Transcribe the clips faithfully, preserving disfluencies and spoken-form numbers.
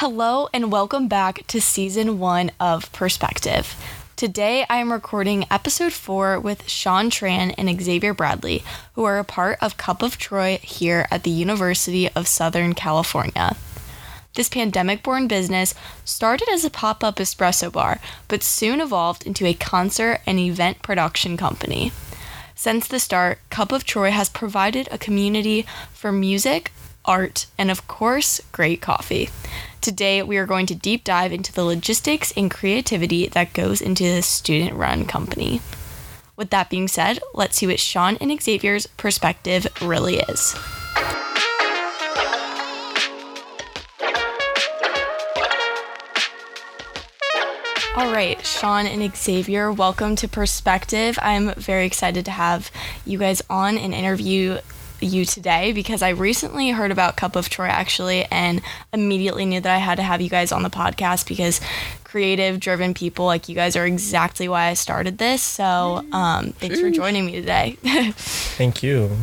Hello and welcome back to season one of perSPECtive. Today I am recording episode four with Shawn Tran and Xavier Bradley, who are a part of Cup of Troy here at the University of Southern California. This pandemic-born business started as a pop-up espresso bar, but soon evolved into a concert and event production company. Since the start, Cup of Troy has provided a community for music, art, and of course, great coffee. Today, we are going to deep dive into the logistics and creativity that goes into this student-run company. With that being said, let's see what Shawn and Xavier's perSPECtive really is. All right, Shawn and Xavier, welcome to perSPECtive. I'm very excited to have you guys on and interview you today because I recently heard about Cup of Troy actually and immediately knew that I had to have you guys on the podcast because creative driven people like you guys are exactly why I started this. So um, thanks for joining me today. Thank you.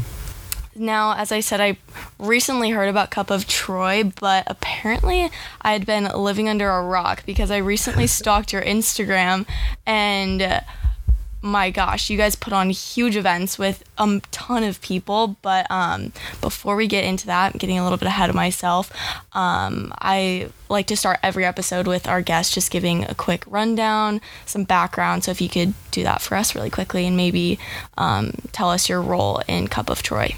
Now, as I said, I recently heard about Cup of Troy, but apparently I had been living under a rock because I recently stalked your Instagram and uh, my gosh, you guys put on huge events with a ton of people. But um, before we get into that, I'm getting a little bit ahead of myself. Um, I like to start every episode with our guests just giving a quick rundown, some background. So if you could do that for us really quickly and maybe um, tell us your role in Cup of Troy.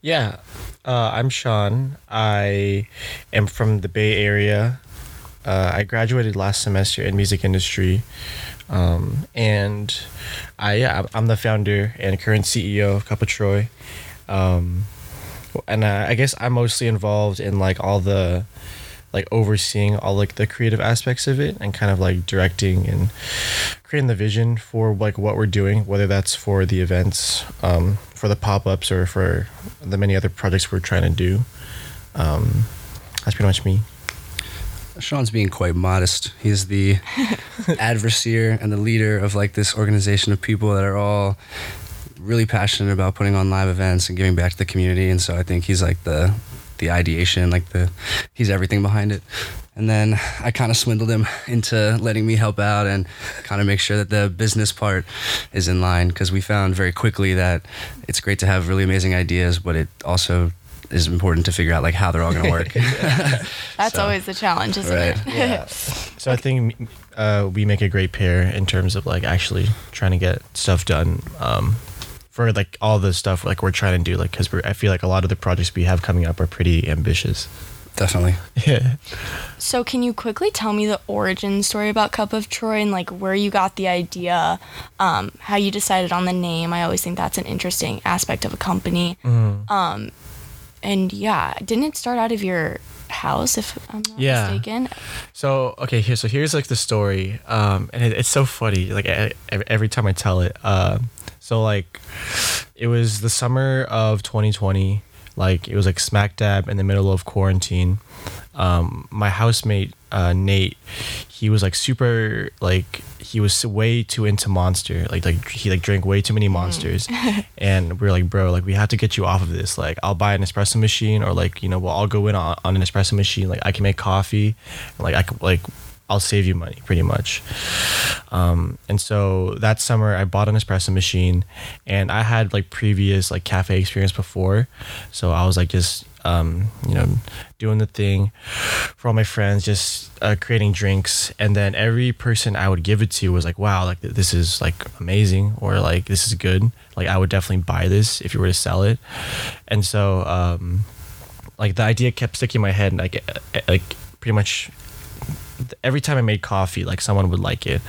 Yeah, uh, I'm Shawn. I am from the Bay Area. Uh, I graduated last semester in music industry. Um, and I, yeah, I'm the founder and current C E O of Cup of Troy. Um, and uh, I guess I'm mostly involved in like all the, like overseeing all like the creative aspects of it and kind of like directing and creating the vision for like what we're doing, whether that's for the events, um, for the pop-ups or for the many other projects we're trying to do. Um, that's pretty much me. Shawn's being quite modest. He's the adversary and the leader of like this organization of people that are all really passionate about putting on live events and giving back to the community. And so I think he's like the the ideation, like the he's everything behind it. And then I kind of swindled him into letting me help out and kind of make sure that the business part is in line because we found very quickly that it's great to have really amazing ideas, but it also is important to figure out like how they're all going to work. That's so, always the challenge, isn't right. it? Yeah. So okay. I think uh, we make a great pair in terms of like actually trying to get stuff done um, for like all the stuff like we're trying to do. Like, cause we're, I feel like a lot of the projects we have coming up are pretty ambitious. Definitely. Yeah. So can you quickly tell me the origin story about Cup of Troy and like where you got the idea, um, how you decided on the name? I always think that's an interesting aspect of a company. Mm. Um, And yeah, didn't it start out of your house, if I'm not yeah. mistaken? So, okay, here, so here's like the story. Um, and it, it's so funny, like I, every time I tell it. Uh, so like, it was the summer of twenty twenty. Like it was like smack dab in the middle of quarantine. Um, my housemate, uh, Nate, he was like super, like he was way too into Monster. Like, like he like drank way too many Monsters mm. and we were like, bro, like we have to get you off of this. Like I'll buy an espresso machine or like, you know, well, I'll go in on, on an espresso machine. Like I can make coffee and like, I can like, I'll save you money pretty much. Um, and so that summer I bought an espresso machine and I had like previous like cafe experience before. So I was like, just, um, you know, doing the thing for all my friends, just uh, creating drinks. And then every person I would give it to was like, wow, like this is like amazing. Or like, this is good. Like I would definitely buy this if you were to sell it. And so, um, like the idea kept sticking in my head and like, like pretty much every time I made coffee, like someone would like it.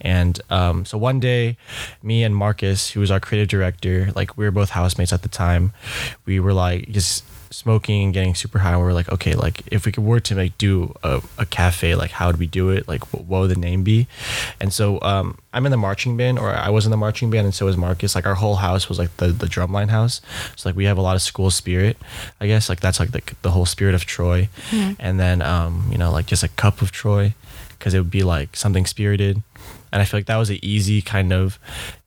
And um, so one day, me and Marcus, who was our creative director, like we were both housemates at the time, we were like just smoking and getting super high. We were like, okay, like if we were to like do a, a cafe, like how would we do it? Like what, what would the name be? And so um, I'm in the marching band, or I was in the marching band, and so was Marcus. Like our whole house was like the, the drumline house. So like we have a lot of school spirit, I guess. Like that's like the, the whole spirit of Troy. Mm-hmm. And then, um, you know, like just a cup of Troy, because it would be like something spirited. And I feel like that was an easy kind of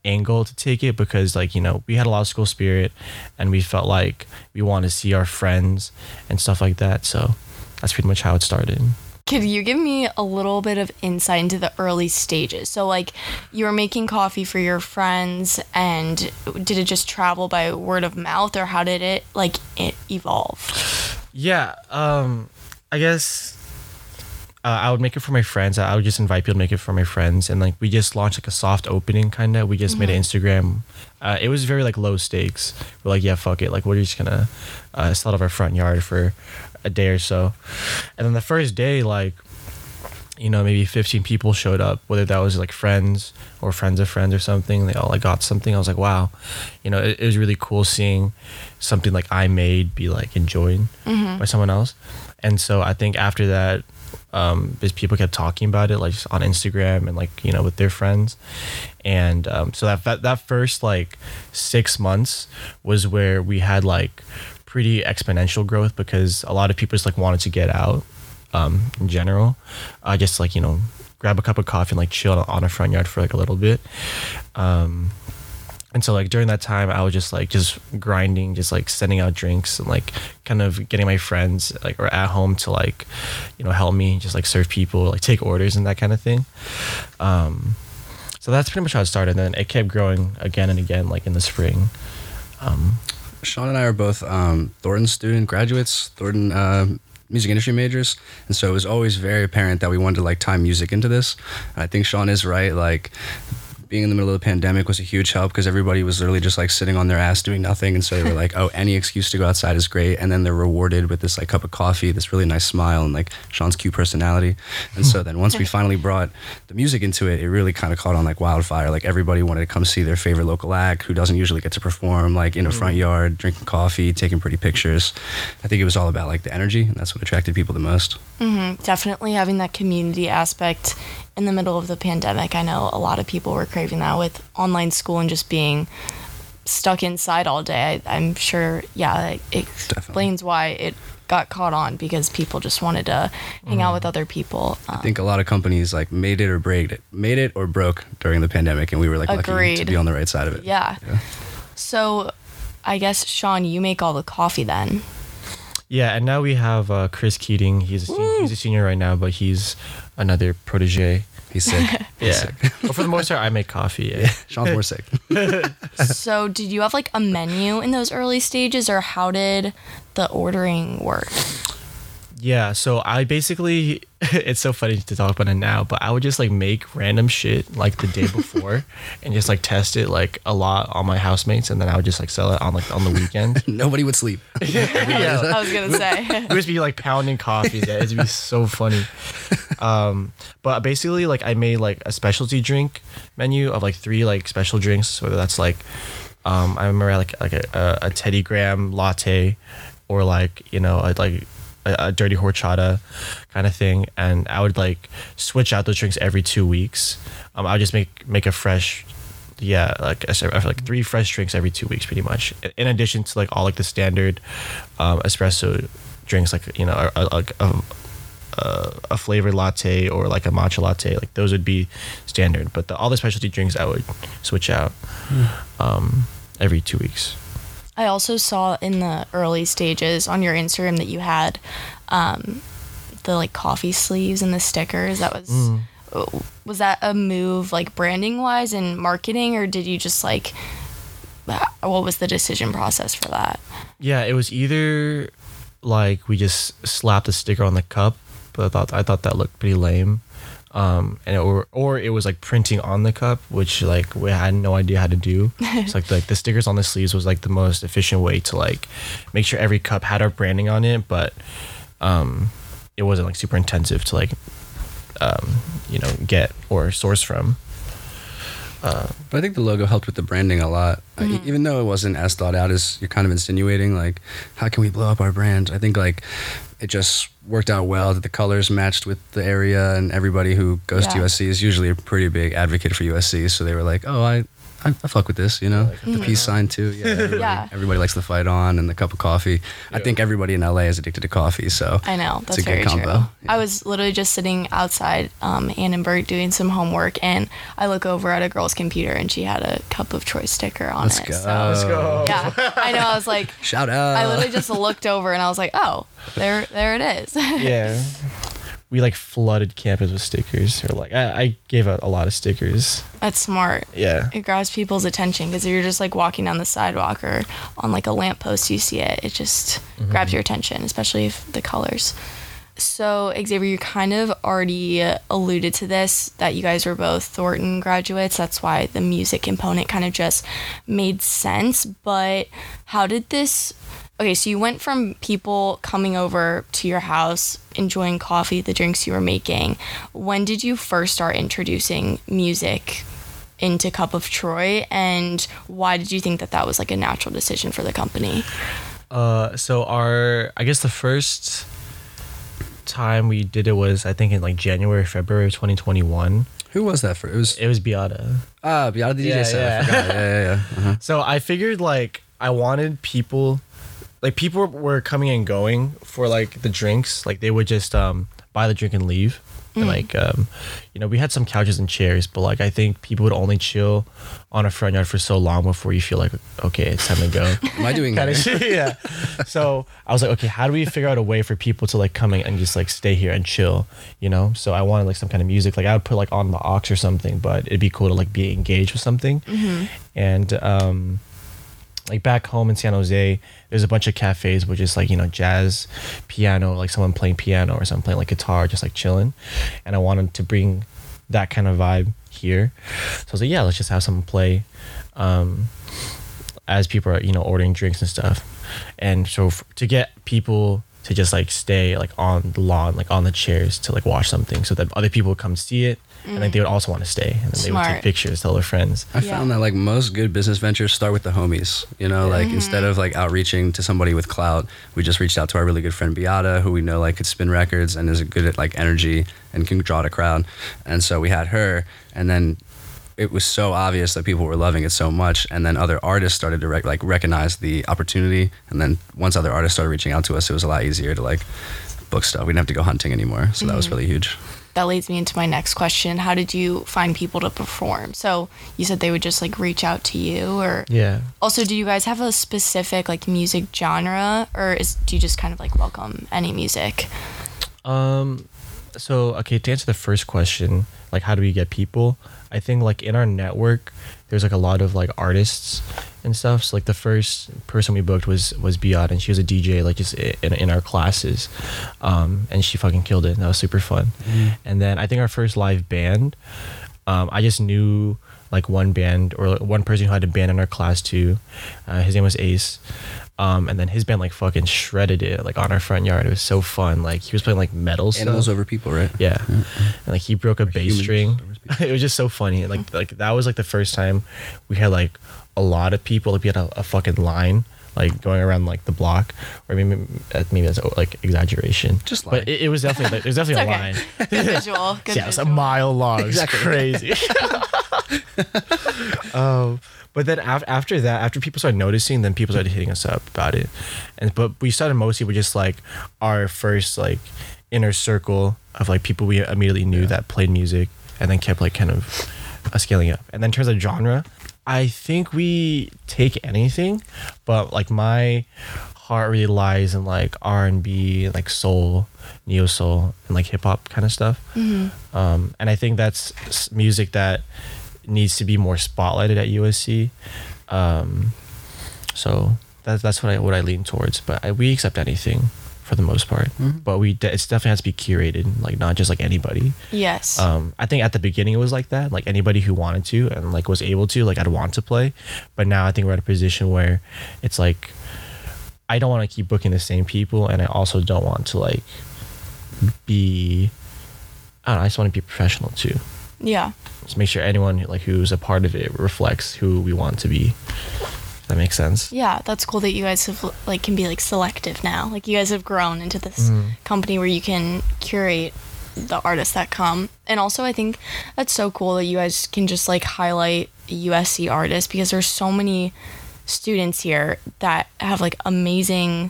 angle to take it because like, you know, we had a lot of school spirit and we felt like we wanted to see our friends and stuff like that. So that's pretty much how it started. Could you give me a little bit of insight into the early stages? So, like, you were making coffee for your friends, and did it just travel by word of mouth, or how did it, like, it evolve? Yeah, um, I guess uh, I would make it for my friends. I would just invite people to make it for my friends, and, like, we just launched, like, a soft opening, kind of. We just mm-hmm. made an Instagram. Uh, it was very, like, low stakes. We're like, yeah, fuck it. Like, we're just gonna uh, sell out of our front yard for a day or so. And then the first day, like, you know, maybe fifteen people showed up, whether that was like friends or friends of friends or something. They all like got something. I was like, wow, you know, it, it was really cool seeing something like I made be like enjoyed mm-hmm. by someone else. And so I think after that, um these people kept talking about it, like on Instagram and like, you know, with their friends. And um so that that, that first like six months was where we had like pretty exponential growth, because a lot of people just like wanted to get out um in general, uh just like, you know, grab a cup of coffee and like chill on a front yard for like a little bit. Um and so like during that time I was just like just grinding, just like sending out drinks and like kind of getting my friends like or at home to like, you know, help me just like serve people, like take orders and that kind of thing. Um so that's pretty much how it started. And then it kept growing again and again, like in the spring. um Shawn and I are both um, Thornton student graduates, Thornton uh, music industry majors, and so it was always very apparent that we wanted to like tie music into this. And I think Shawn is right, like being in the middle of the pandemic was a huge help, because everybody was literally just like sitting on their ass doing nothing, and so they were like, oh, any excuse to go outside is great. And then they're rewarded with this like cup of coffee, this really nice smile, and like Shawn's cute personality. And so then once we finally brought the music into it, it really kind of caught on like wildfire. Like everybody wanted to come see their favorite local act who doesn't usually get to perform, like in a front yard, drinking coffee, taking pretty pictures. I think it was all about like the energy, and that's what attracted people the most. Mm-hmm. Definitely having that community aspect in the middle of the pandemic. I know a lot of people were craving that with online school and just being stuck inside all day. I, I'm sure, yeah, it Definitely. explains why it got caught on, because people just wanted to hang mm. out with other people. Um, I think a lot of companies like made it or broke it, made it or broke during the pandemic, and we were like agreed. lucky to be on the right side of it. Yeah. yeah. So I guess, Shawn, you make all the coffee then. Yeah, and now we have uh, Chris Keating. He's a, sen- he's a senior right now, but he's another protege. He's sick. He's yeah. sick. But for the most part, I make coffee. Yeah. yeah. Shawn's more sick. So did you have like a menu in those early stages, or how did the ordering work? Yeah, so I basically, it's so funny to talk about it now, but I would just like make random shit like the day before and just like test it like a lot on my housemates, and then I would just like sell it on like on the weekend. Nobody would sleep. yeah, I was gonna say. We would just be like pounding coffee. That would be so funny. Um, but basically like I made like a specialty drink menu of like three like special drinks. So that's like, um, I remember like like a, a Teddy Graham latte, or like, you know, I'd like A, a dirty horchata kind of thing. And I would like switch out those drinks every two weeks. Um, I would just make, make a fresh, yeah, like like three fresh drinks every two weeks, pretty much. In addition to like all like the standard um, espresso drinks, like, you know, like a, a, a, a flavored latte or like a matcha latte, like those would be standard. But the, all the specialty drinks I would switch out um, every two weeks. I also saw in the early stages on your Instagram that you had um, the like coffee sleeves and the stickers. That was mm. was that a move like branding wise and marketing, or did you just like, what was the decision process for that? Yeah, it was either like we just slapped a sticker on the cup, but I thought I thought that looked pretty lame. Um, and it, or or it was like printing on the cup, which like we had no idea how to do. It's so, like, like the stickers on the sleeves was like the most efficient way to like make sure every cup had our branding on it, but um, it wasn't like super intensive to like um, you know, get or source from. Uh, but I think the logo helped with the branding a lot. Mm-hmm. Like, even though it wasn't as thought out as you're kind of insinuating, like, how can we blow up our brand? I think like it just worked out well that the colors matched with the area, and everybody who goes yeah. to U S C is usually a pretty big advocate for U S C. So they were like, oh, I... I fuck with this, you know, like the mm-hmm. peace sign too. Yeah everybody, yeah, everybody likes the fight on and the cup of coffee. Yeah. I think everybody in L A is addicted to coffee, so I know that's it's a very good combo. True. Yeah. I was literally just sitting outside um, Annenberg doing some homework, and I look over at a girl's computer, and she had a Cup of Troy sticker on Let's it. Go. So, Let's go. Yeah, I know. I was like, shout out. I literally just looked over, and I was like, oh, there, there it is. yeah. we like flooded campus with stickers. Or like I, I gave out a lot of stickers. That's smart. Yeah. It grabs people's attention because if you're just like walking down the sidewalk or on like a lamppost, you see it. It just mm-hmm. grabs your attention, especially if the colors. So Xavier, you kind of already alluded to this, that you guys were both Thornton graduates. That's why the music component kind of just made sense. But how did this... Okay, so you went from people coming over to your house, enjoying coffee, the drinks you were making. When did you first start introducing music into Cup of Troy? And why did you think that that was like a natural decision for the company? Uh, so our... I guess the first... time we did it was I think in like January, February of twenty twenty-one. Who was that for? It was it was Beata. Ah, uh, Beata the D J. Yeah, set. Yeah. I forgot. yeah, yeah, yeah. Uh-huh. So I figured like I wanted people, like people were coming and going for like the drinks. Like they would just um buy the drink and leave. Mm. And like um, you know, we had some couches and chairs, but like I think people would only chill on a front yard for so long before you feel like okay, it's time to go. Am I doing that? Yeah. So I was like, okay, how do we figure out a way for people to like come in and just like stay here and chill, you know? So I wanted like some kind of music, like I would put like on the aux or something, but it'd be cool to like be engaged with something. Mm-hmm. And um, like back home in San Jose, there's a bunch of cafes with just like, you know, jazz, piano, like someone playing piano or someone playing like guitar, just like chilling. And I wanted to bring that kind of vibe here. So I was like, yeah, let's just have someone play um, as people are, you know, ordering drinks and stuff. And so f- to get people to just like stay like on the lawn, like on the chairs to like watch something so that other people would come see it. Mm. And like they would also want to stay, and then Smart. They would take pictures, tell their friends. I yeah. found that like most good business ventures start with the homies, you know, like mm-hmm. instead of like outreaching to somebody with clout, we just reached out to our really good friend Beata, who we know like could spin records and is good at like energy and can draw the crowd. And so we had her, and then it was so obvious that people were loving it so much. And then other artists started to rec- like recognize the opportunity. And then once other artists started reaching out to us, it was a lot easier to like book stuff. We didn't have to go hunting anymore. So mm-hmm. that was really huge. That leads me into my next question. How did you find people to perform? So you said they would just like reach out to you, or yeah. Also, do you guys have a specific like music genre, or is do you just kind of like welcome any music? Um, so okay, to answer the first question, like how do we get people? I think like in our network, there's like a lot of like artists and stuff. So like the first person we booked was was Beat, and she was a D J like just in, in our classes, um, and she fucking killed it. And that was super fun. Mm-hmm. And then I think our first live band, um, I just knew like one band or like one person who had a band in our class too. Uh, his name was Ace. Um, and then his band like fucking shredded it like on our front yard. It was so fun. Like he was playing like metal stuff. Animals over people, right? Yeah. Mm-hmm. And like he broke a or bass string. It was just so funny. Like mm-hmm. like that was like the first time we had like a lot of people. Like we had a, a fucking line like going around like the block, or maybe maybe that's like exaggeration. Just like, but it, it was definitely like, it was definitely a line. Good visual. Good yeah, visual. It was a mile long. Exactly. Crazy. um. But then af- after that, after people started noticing, then people started hitting us up about it. And but we started mostly with just like our first like inner circle of like people we immediately knew yeah. that played music, and then kept like kind of uh, scaling up. And then in terms of genre, I think we take anything, but like my heart really lies in like R and B, like soul, neo soul, and like hip hop kind of stuff. Mm-hmm. Um, and I think that's music that needs to be more spotlighted at U S C, um, so that's that's what I what I lean towards. But I, we accept anything for the most part. Mm-hmm. But we de- it definitely has to be curated, like not just like anybody. Yes. Um, I think at the beginning it was like that, like anybody who wanted to and like was able to, like I'd want to play. But now I think we're at a position where it's like I don't want to keep booking the same people, and I also don't want to like be. I don't know, I just want to be professional too. Yeah. Just make sure anyone like who's a part of it reflects who we want to be. If that makes sense. Yeah, that's cool that you guys have like can be like selective now. Like you guys have grown into this mm. company where you can curate the artists that come. And also I think that's so cool that you guys can just like highlight U S C artists, because there's so many students here that have like amazing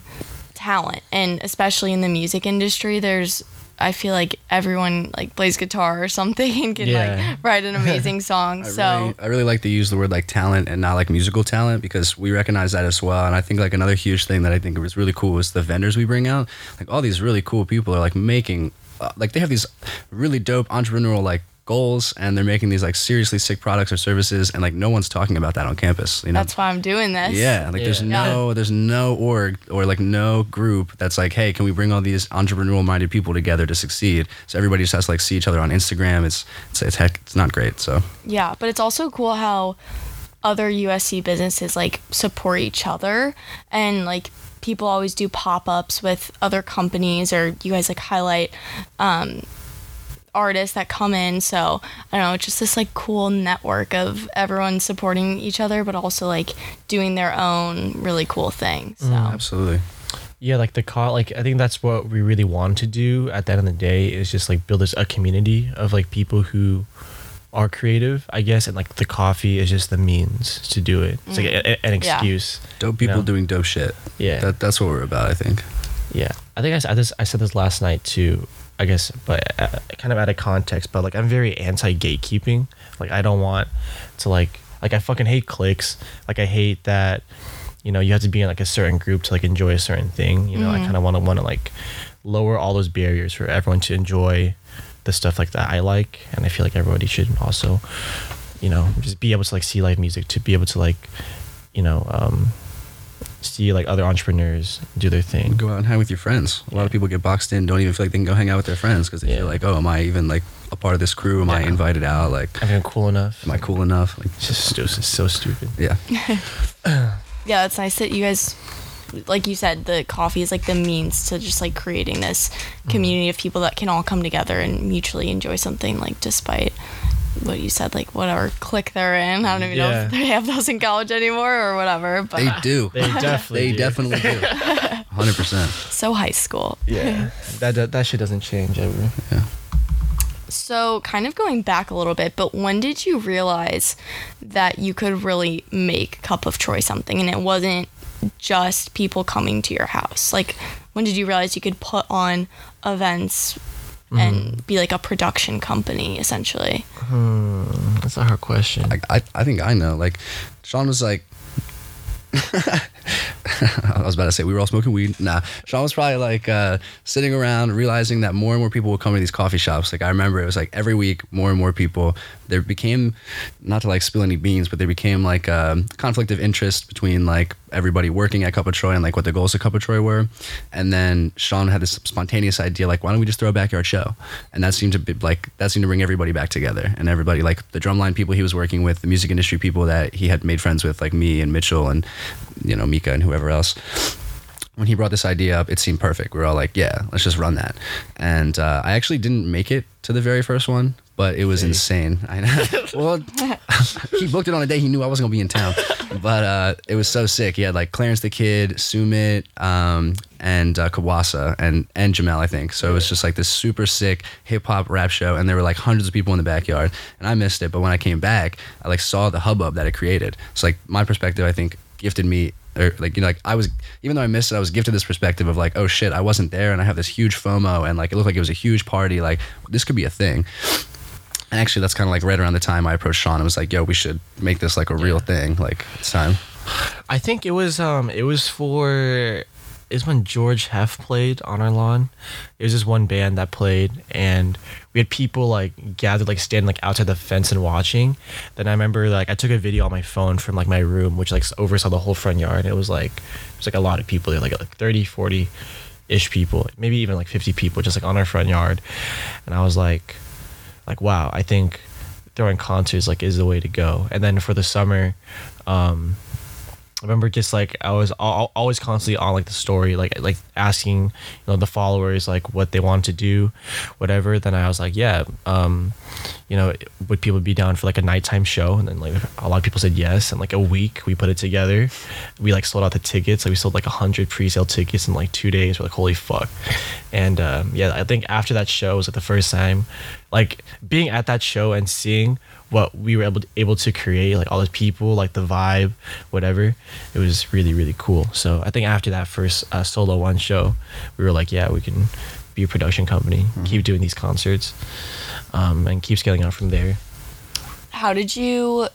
talent, and especially in the music industry, there's I feel like everyone like plays guitar or something and can yeah. like write an amazing song. I so really, I really like to use the word like talent and not like musical talent, because we recognize that as well. And I think like another huge thing that I think was really cool was the vendors we bring out. Like all these really cool people are like making uh, like they have these really dope entrepreneurial like goals, and they're making these like seriously sick products or services, and like no one's talking about that on campus. You know, that's why I'm doing this. Yeah, like yeah. there's no yeah. there's no org or like no group that's like, hey, can we bring all these entrepreneurial minded people together to succeed? So everybody just has to like see each other on Instagram. It's it's, it's heck, it's not great. So yeah, but it's also cool how other U S C businesses like support each other, and like people always do pop-ups with other companies, or you guys like highlight um artists that come in. So I don't know, it's just this like cool network of everyone supporting each other, but also like doing their own really cool thing. So mm, absolutely. Yeah, like the co- like I think that's what we really want to do at the end of the day, is just like build this a community of like people who are creative, I guess, and like the coffee is just the means to do it. It's like a, a, an excuse. Yeah. Dope people, you know? Doing dope shit. Yeah, that, that's what we're about, I think. Yeah, I think I, I, just, I said this last night too, I guess, but uh, kind of out of context. But like, I'm very anti gatekeeping. Like, I don't want to like like I fucking hate cliques. Like, I hate that. You know, you have to be in like a certain group to like enjoy a certain thing. You know, mm-hmm. I kind of want to want to like lower all those barriers for everyone to enjoy the stuff like that I like, and I feel like everybody should also, you know, just be able to like see live music, to be able to like, you know, um, see like other entrepreneurs do their thing. Go out and hang with your friends. A lot of people get boxed in, don't even feel like they can go hang out with their friends because they yeah. feel like, oh, am I even like a part of this crew? Am yeah. I invited out? Like, am I cool enough? Am I cool enough? Like, it's just so, it's so stupid. Yeah. Yeah, it's nice that you guys, like you said, the coffee is like the means to just like creating this community of people that can all come together and mutually enjoy something, like despite what you said, like whatever clique they're in. I don't even yeah. know if they have those in college anymore or whatever, but they do. They definitely they do. definitely do. one hundred percent. So high school. Yeah. That, that that shit doesn't change ever. Yeah. So kind of going back a little bit, but when did you realize that you could really make Cup of Troy something and it wasn't just people coming to your house? Like, when did you realize you could put on events and mm-hmm. be like a production company essentially? Hmm. That's a hard question. I, I, I think I know. Like, Shawn was like I was about to say we were all smoking weed. Nah, Shawn was probably like uh, sitting around realizing that more and more people would come to these coffee shops. Like, I remember it was like every week more and more people. There became, not to like spill any beans, but there became like a conflict of interest between like everybody working at Cup of Troy and like what the goals of Cup of Troy were. And then Shawn had this spontaneous idea, like, why don't we just throw a backyard show? And that seemed to be like, that seemed to bring everybody back together, and everybody, like the drumline people he was working with, the music industry people that he had made friends with, like me and Mitchell and, you know, Mika and whoever else. When he brought this idea up, it seemed perfect. We were all like, yeah, let's just run that. And uh, I actually didn't make it to the very first one, but it was hey. insane. I know. Well, he booked it on a day he knew I wasn't going to be in town. But uh, it was so sick. He had like Clarence the Kid, Sumit, um, and uh, Kawasa, and, and Jamel, I think. So it was just like this super sick hip-hop rap show, and there were like hundreds of people in the backyard. And I missed it, but when I came back, I like saw the hubbub that it created. So like my perspective, I think, gifted me, or like, you know, like I was, even though I missed it, I was gifted this perspective of like, oh shit, I wasn't there, and I have this huge FOMO, and like it looked like it was a huge party, like this could be a thing. And actually, that's kind of like right around the time I approached Shawn and was like, yo, we should make this like a real yeah. thing, like it's time. I think it was um it was for is when George Hef played on our lawn. It was this one band that played, and we had people like gathered, like standing like outside the fence and watching. Then I remember like I took a video on my phone from like my room, which like oversaw the whole front yard. It was like it was like a lot of people there, like like thirty, forty ish people, maybe even like fifty people just like on our front yard. And I was like like wow, I think throwing concerts like is the way to go. And then for the summer, um I remember just like I was always constantly on like the story, like like asking, you know, the followers like what they wanted to do, whatever. Then I was like, yeah, um, you know, would people be down for like a nighttime show? And then like a lot of people said yes. And like a week we put it together. We like sold out the tickets. Like we sold like a hundred pre-sale tickets in like two days. We're like, holy fuck. And um, yeah, I think after that show was like the first time, like being at that show and seeing what we were able to, able to create, like all those people, like the vibe, whatever, it was really, really cool. So I think after that first uh, solo one show, we were like, yeah, we can be a production company, mm-hmm. keep doing these concerts, um, and keep scaling out from there. How did you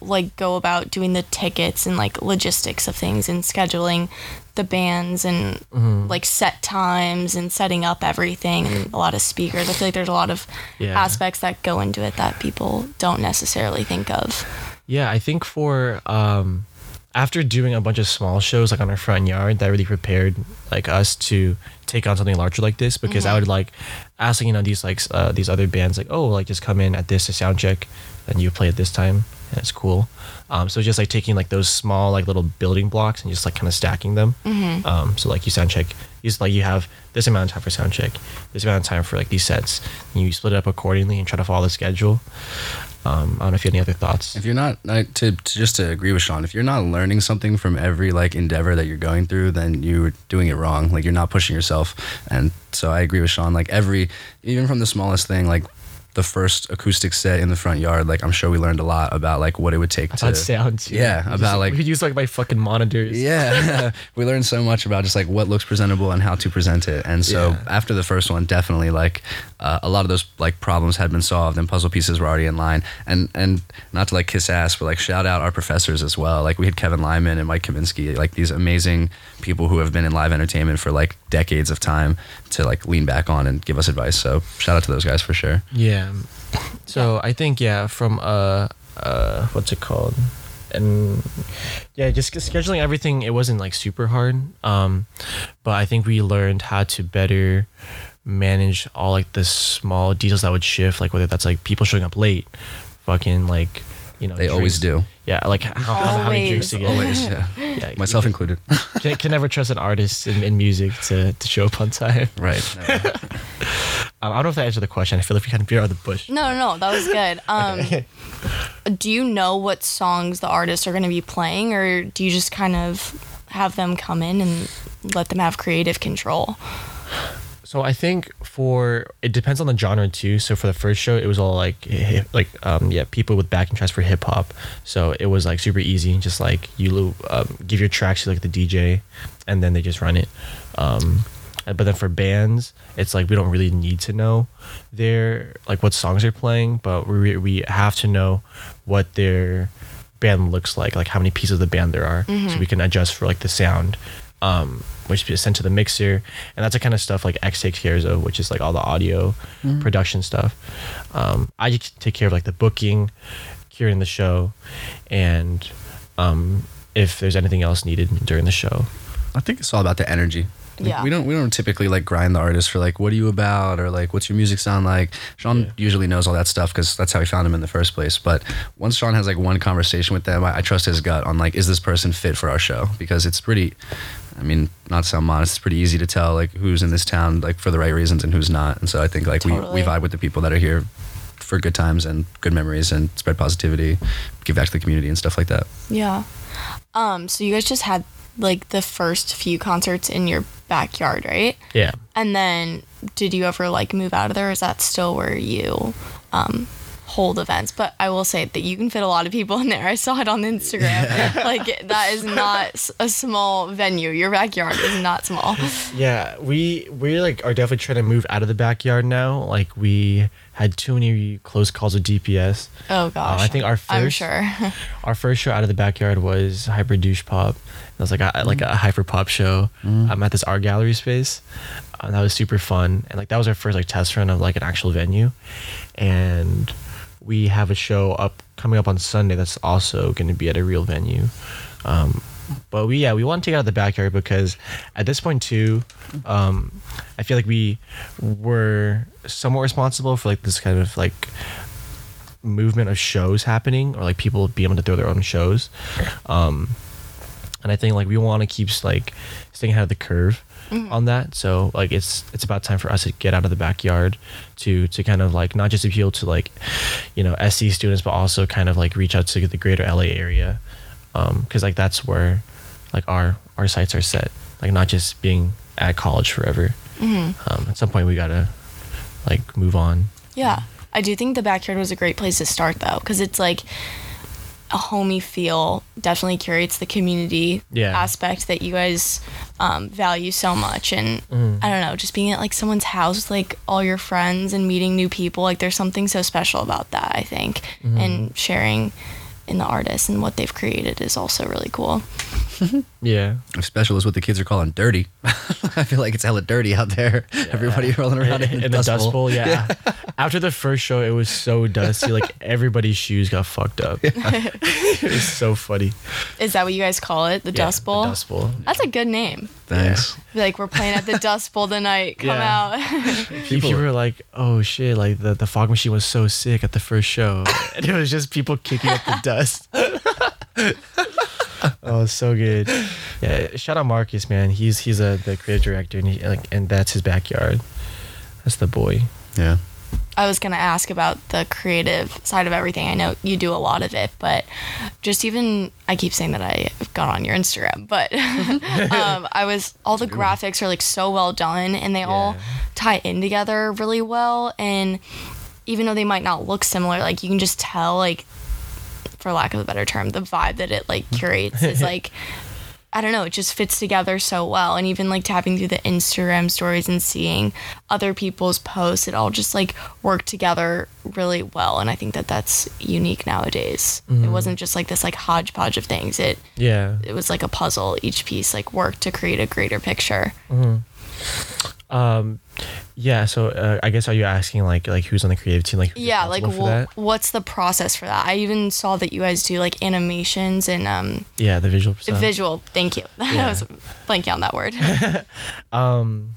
like go about doing the tickets and like logistics of things and scheduling the bands and mm-hmm. like set times and setting up everything and a lot of speakers. I feel like there's a lot of yeah. aspects that go into it that people don't necessarily think of. Yeah, I think for um, after doing a bunch of small shows like on our front yard, that really prepared like us to take on something larger like this, because mm-hmm. I would like asking, you know, these like uh, these other bands like, oh, like just come in at this to sound check and you play at this time. That's cool. Um, so just like taking like those small like little building blocks and just like kind of stacking them. Mm-hmm. Um, so like you sound check, you just, like you have this amount of time for sound check, this amount of time for like these sets. And you split it up accordingly and try to follow the schedule. Um, I don't know if you have any other thoughts. If you're not, I, to, to just to agree with Shawn, if you're not learning something from every like endeavor that you're going through, then you're doing it wrong. Like you're not pushing yourself. And so I agree with Shawn. Like every, even from the smallest thing, like the first acoustic set in the front yard, like I'm sure we learned a lot about like what it would take about to sound too. Yeah, about just, like we could use like my fucking monitors. Yeah. We learned so much about just like what looks presentable and how to present it. And so yeah. after the first one, definitely like uh, a lot of those like problems had been solved and puzzle pieces were already in line. And and not to like kiss ass, but like shout out our professors as well. Like we had Kevin Lyman and Mike Kaminsky, like these amazing people who have been in live entertainment for like decades of time to like lean back on and give us advice. So shout out to those guys for sure. Yeah. So I think, yeah, from, uh, uh, what's it called? And yeah, just scheduling everything. It wasn't like super hard. Um, but I think we learned how to better manage all like the small details that would shift, like whether that's like people showing up late, fucking like, you know, they drinks. Always do. Yeah, like how, how, how many drinks to get. Always, yeah. yeah Myself can, included. can, can never trust an artist in, in music to, to show up on time. Right. No. um, I don't know if that answered the question. I feel like we kind of beat around the bush. No, no, that was good. Um, okay. Do you know what songs the artists are going to be playing, or do you just kind of have them come in and let them have creative control? So I think for, it depends on the genre too. So for the first show, it was all like, like um, yeah, people with backing tracks for hip hop. So it was like super easy. Just like you um, give your tracks to like the D J and then they just run it. Um, but then for bands, it's like, we don't really need to know their, like what songs they're playing, but we we have to know what their band looks like, like how many pieces of the band there are. Mm-hmm. So we can adjust for like the sound. Um, which is sent to the mixer, and that's the kind of stuff like X takes care of, which is like all the audio mm. production stuff. Um, I just take care of like the booking, curing the show, and um, if there's anything else needed during the show. I think it's all about the energy. Like, yeah. We don't we don't typically like grind the artist for like, what are you about? Or like, what's your music sound like? Shawn yeah. usually knows all that stuff because that's how we found him in the first place. But once Shawn has like one conversation with them, I, I trust his gut on like, is this person fit for our show? Because it's pretty, I mean, not to sound modest, it's pretty easy to tell like who's in this town like for the right reasons and who's not. And so I think like totally. we, we vibe with the people that are here for good times and good memories and spread positivity, give back to the community and stuff like that. Yeah. Um. So you guys just had like the first few concerts in your backyard, right? Yeah. And then did you ever like move out of there, or is that still where you um hold events? But I will say that you can fit a lot of people in there. I saw it on Instagram. Yeah. Like that is not a small venue. Your backyard is not small. Yeah, we we like are definitely trying to move out of the backyard now. Like we had too many close calls with D P S. Oh gosh. Uh, I think our first I'm sure. our first show out of the backyard was Hyper Douche Pop. It was like a, like a hyper pop show. Mm. I'm at this art gallery space, and that was super fun. And like that was our first like test run of like an actual venue, and we have a show up coming up on Sunday that's also going to be at a real venue. Um, but we yeah we want to take out the backyard because at this point too, um, I feel like we were somewhat responsible for like this kind of like movement of shows happening, or like people being able to throw their own shows. Um, And I think like we want to keep like staying ahead of the curve mm-hmm. on that. So like it's it's about time for us to get out of the backyard to to kind of like not just appeal to like, you know, S C students, but also kind of like reach out to the greater L A area, because um, like that's where like our our sights are set. Like not just being at college forever. Mm-hmm. Um, at some point we gotta like move on. Yeah, I do think the backyard was a great place to start though, because it's like a homey feel, definitely curates the community yeah. aspect that you guys um, value so much. And mm. I don't know, just being at like someone's house with like all your friends and meeting new people, like there's something so special about that, I think, mm. and sharing in the artists and what they've created is also really cool. Yeah. Especially is what the kids are calling dirty. I feel like it's hella dirty out there. Yeah. Everybody rolling around in, in, in the, the dust bowl. bowl yeah. yeah. After the first show, it was so dusty. Like everybody's shoes got fucked up. Yeah. It was so funny. Is that what you guys call it? The yeah, dust bowl? The dust bowl. That's a good name. Thanks. Yeah. Like we're playing at the dust bowl tonight. Come yeah. out. People were like, oh shit, like the, the fog machine was so sick at the first show. And it was just people kicking up the dust. Oh, so good. Yeah, shout out Marcus, man. He's he's a the creative director, and he, like, and that's his backyard. That's the boy. Yeah. I was gonna ask about the creative side of everything. I know you do a lot of it, but just even I keep saying that I got on your Instagram, but um, I was all the graphics are like so well done, and they yeah. all tie in together really well. And even though they might not look similar, like you can just tell, like, for lack of a better term, the vibe that it like curates is like, I don't know, it just fits together so well. And even like tapping through the Instagram stories and seeing other people's posts, it all just like worked together really well. And I think that that's unique nowadays. Mm-hmm. It wasn't just like this like hodgepodge of things. It yeah, it was like a puzzle. Each piece like worked to create a greater picture. Mm-hmm. Um. Yeah, so uh, I guess are you asking like like who's on the creative team? Like who's yeah, like for well, that? What's the process for that? I even saw that you guys do like animations and um yeah the visual the visual. Thank you. Yeah. I was blanking on that word. um,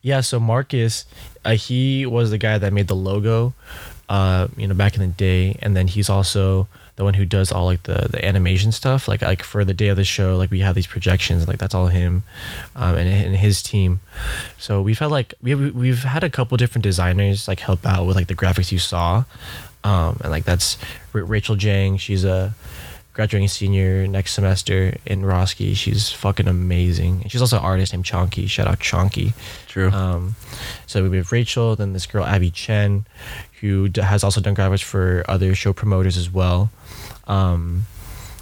yeah. So Marcus, uh, he was the guy that made the logo, uh, you know, back in the day, and then he's also the one who does all like the, the animation stuff. Like like for the day of the show, like we have these projections. Like that's all him, um, and and his team. So we've had like we we've had a couple different designers like help out with like the graphics you saw, um, and like that's R- Rachel Jang. She's a graduating senior next semester in Roski. She's fucking amazing. And she's also an artist named Chonky. Shout out Chonky. True. Um, so we have Rachel, then this girl Abby Chen, who has also done graphics for other show promoters as well. Um,